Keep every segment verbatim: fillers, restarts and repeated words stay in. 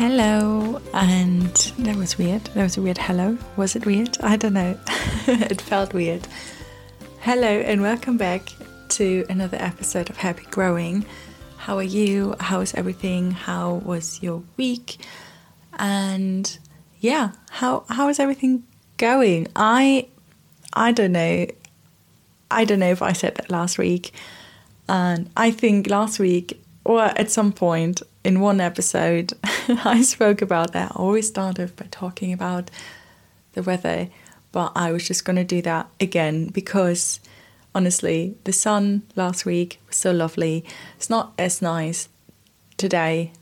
hello, and that was weird. That was a weird hello. Was it weird? I don't know. It felt weird. Hello and welcome back to another episode of Happy Growing. How are you? How is everything? How was your week? And yeah, how how is everything going? I I don't know. I don't know if I said that last week. And I think last week, or at some point in one episode, I spoke about that. I always start off by talking about the weather, but I was just going to do that again because honestly, the sun last week was so lovely. It's not as nice today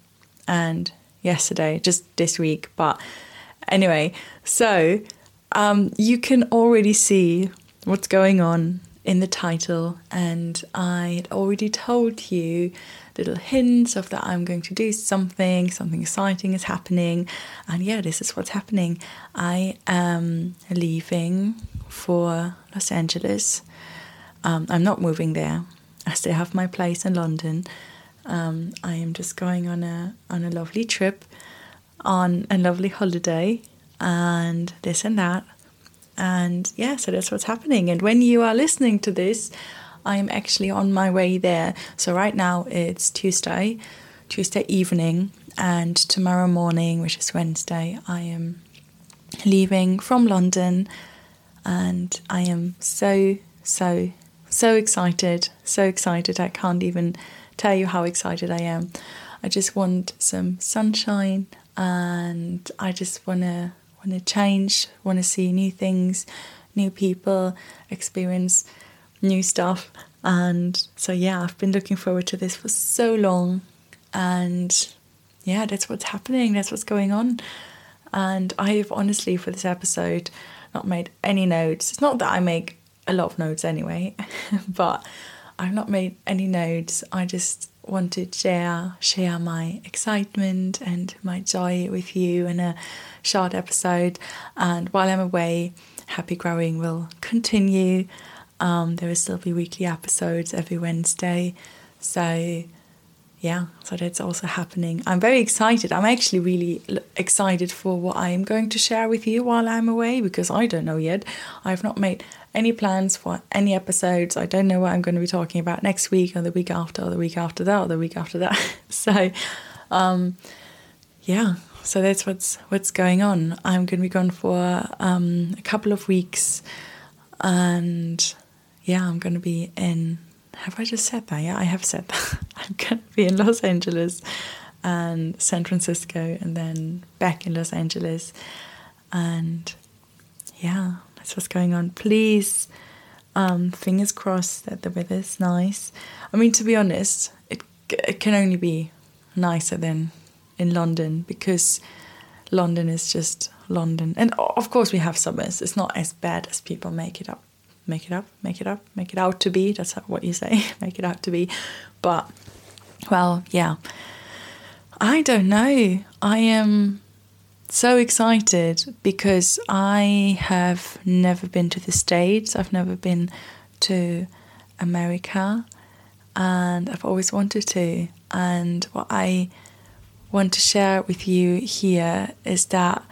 and yesterday, just this week. But anyway, so um, you can already see what's going on in the title, and I had already told you little hints of that I'm going to do something, something exciting is happening, and yeah, this is what's happening. I am leaving for Los Angeles. Um, I'm not moving there. I still have my place in London. Um, I am just going on a on a lovely trip, on a lovely holiday, and this and that. And yeah, so that's what's happening. And when you are listening to this, I am actually on my way there. So right now it's Tuesday, Tuesday evening, and tomorrow morning, which is Wednesday, I am leaving from London. And I am so, so, so excited, so excited. I can't even tell you how excited I am. I just want some sunshine, and I just want to want to change, want to see new things, new people, experience new stuff. And so yeah, I've been looking forward to this for so long, and yeah, that's what's happening, that's what's going on. And I have honestly for this episode not made any notes. It's not that I make a lot of notes anyway, but I've not made any notes. I just wanted to share, share my excitement and my joy with you in a short episode. And while I'm away, Happy Growing will continue. Um, there will still be weekly episodes every Wednesday. So yeah, so that's also happening. I'm very excited. I'm actually really excited for what I am going to share with you while I'm away, because I don't know yet. I've not made any plans for any episodes. I don't know what I'm going to be talking about next week, or the week after, or the week after that, or the week after that. So um, yeah, so that's what's what's going on. I'm going to be gone for um, a couple of weeks. And yeah, I'm going to be in, have I just said that? Yeah, I have said that. I'm going to be in Los Angeles and San Francisco, and then back in Los Angeles. And yeah, that's what's going on. Please, um, fingers crossed that the weather's nice. I mean, to be honest, it, it can only be nicer than in London, because London is just London. And of course we have summers. It's not as bad as people make it up make it up make it up make it out to be. That's what you say. Make it out to be. But well, yeah, I don't know. I am so excited because I have never been to the States. I've never been to America, and I've always wanted to. And what I want to share with you here is that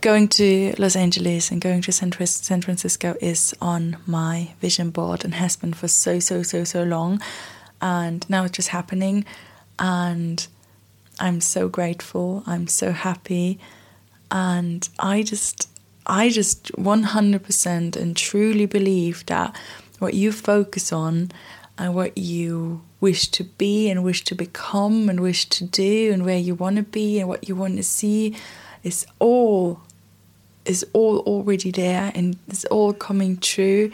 going to Los Angeles and going to San Francisco is on my vision board and has been for so, so, so, so long. And now it's just happening. And I'm so grateful. I'm so happy. And I just, I just one hundred percent and truly believe that what you focus on and what you wish to be and wish to become and wish to do and where you want to be and what you want to see is all is all already there, and it's all coming true,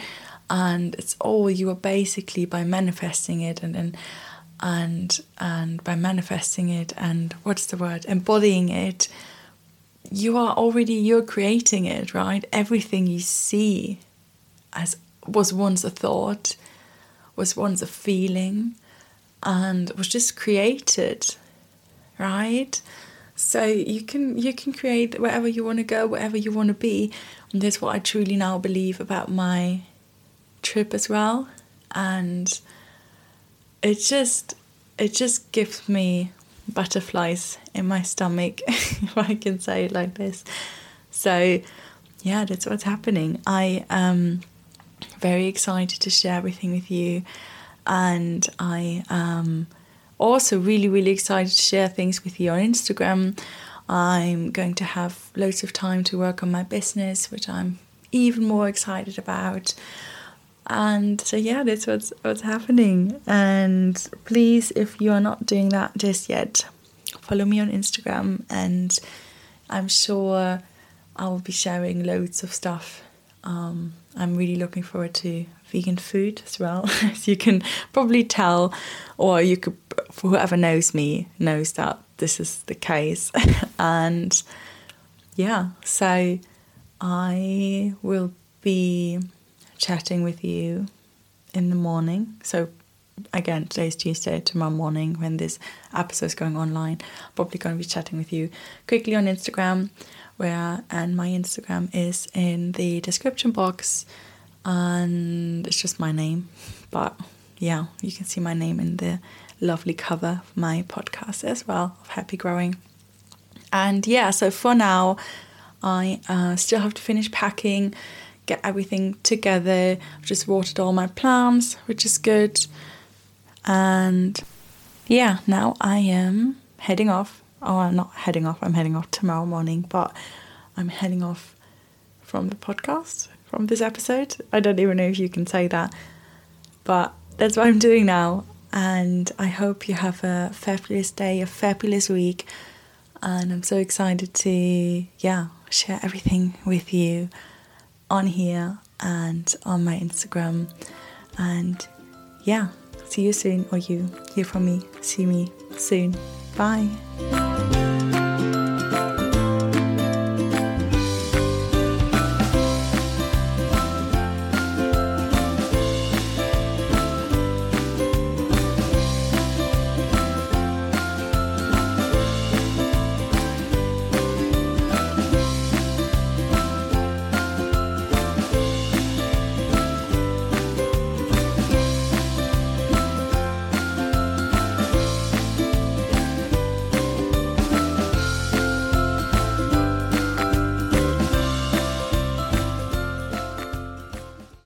and it's all you are basically by manifesting it and and and, and by manifesting it and what's the word embodying it, you are already you're creating it, right? Everything you see as was once a thought, was once a feeling, and was just created, right? So you can you can create wherever you want to go, wherever you want to be. And that's what I truly now believe about my trip as well. And it just it just gives me butterflies in my stomach, if I can say it like this. So yeah, that's what's happening. I am very excited to share everything with you, and I am also really, really excited to share things with you on Instagram. I'm going to have loads of time to work on my business, which I'm even more excited about. And so yeah, that's what's what's happening. And please, if you are not doing that just yet, follow me on Instagram, and I'm sure I will be sharing loads of stuff. Um, I'm really looking forward to vegan food as well, as you can probably tell, or you could, whoever knows me knows that this is the case. And yeah, so I will be chatting with you in the morning. So again, today's Tuesday. Tomorrow morning, when this episode is going online, I'm probably going to be chatting with you quickly on Instagram, where and my Instagram is in the description box, and it's just my name. But yeah, you can see my name in the lovely cover of my podcast as well, of Happy Growing. And yeah, so for now, I uh, still have to finish packing, get everything together. I've just watered all my plants, which is good. And yeah, now I am heading off. Oh, I'm not heading off. I'm heading off tomorrow morning, but I'm heading off from the podcast, from this episode. I don't even know if you can say that, but that's what I'm doing now. And I hope you have a fabulous day, a fabulous week. And I'm so excited to, yeah, share everything with you on here and on my Instagram. And yeah, see you soon, or you hear from me, see me soon. Bye.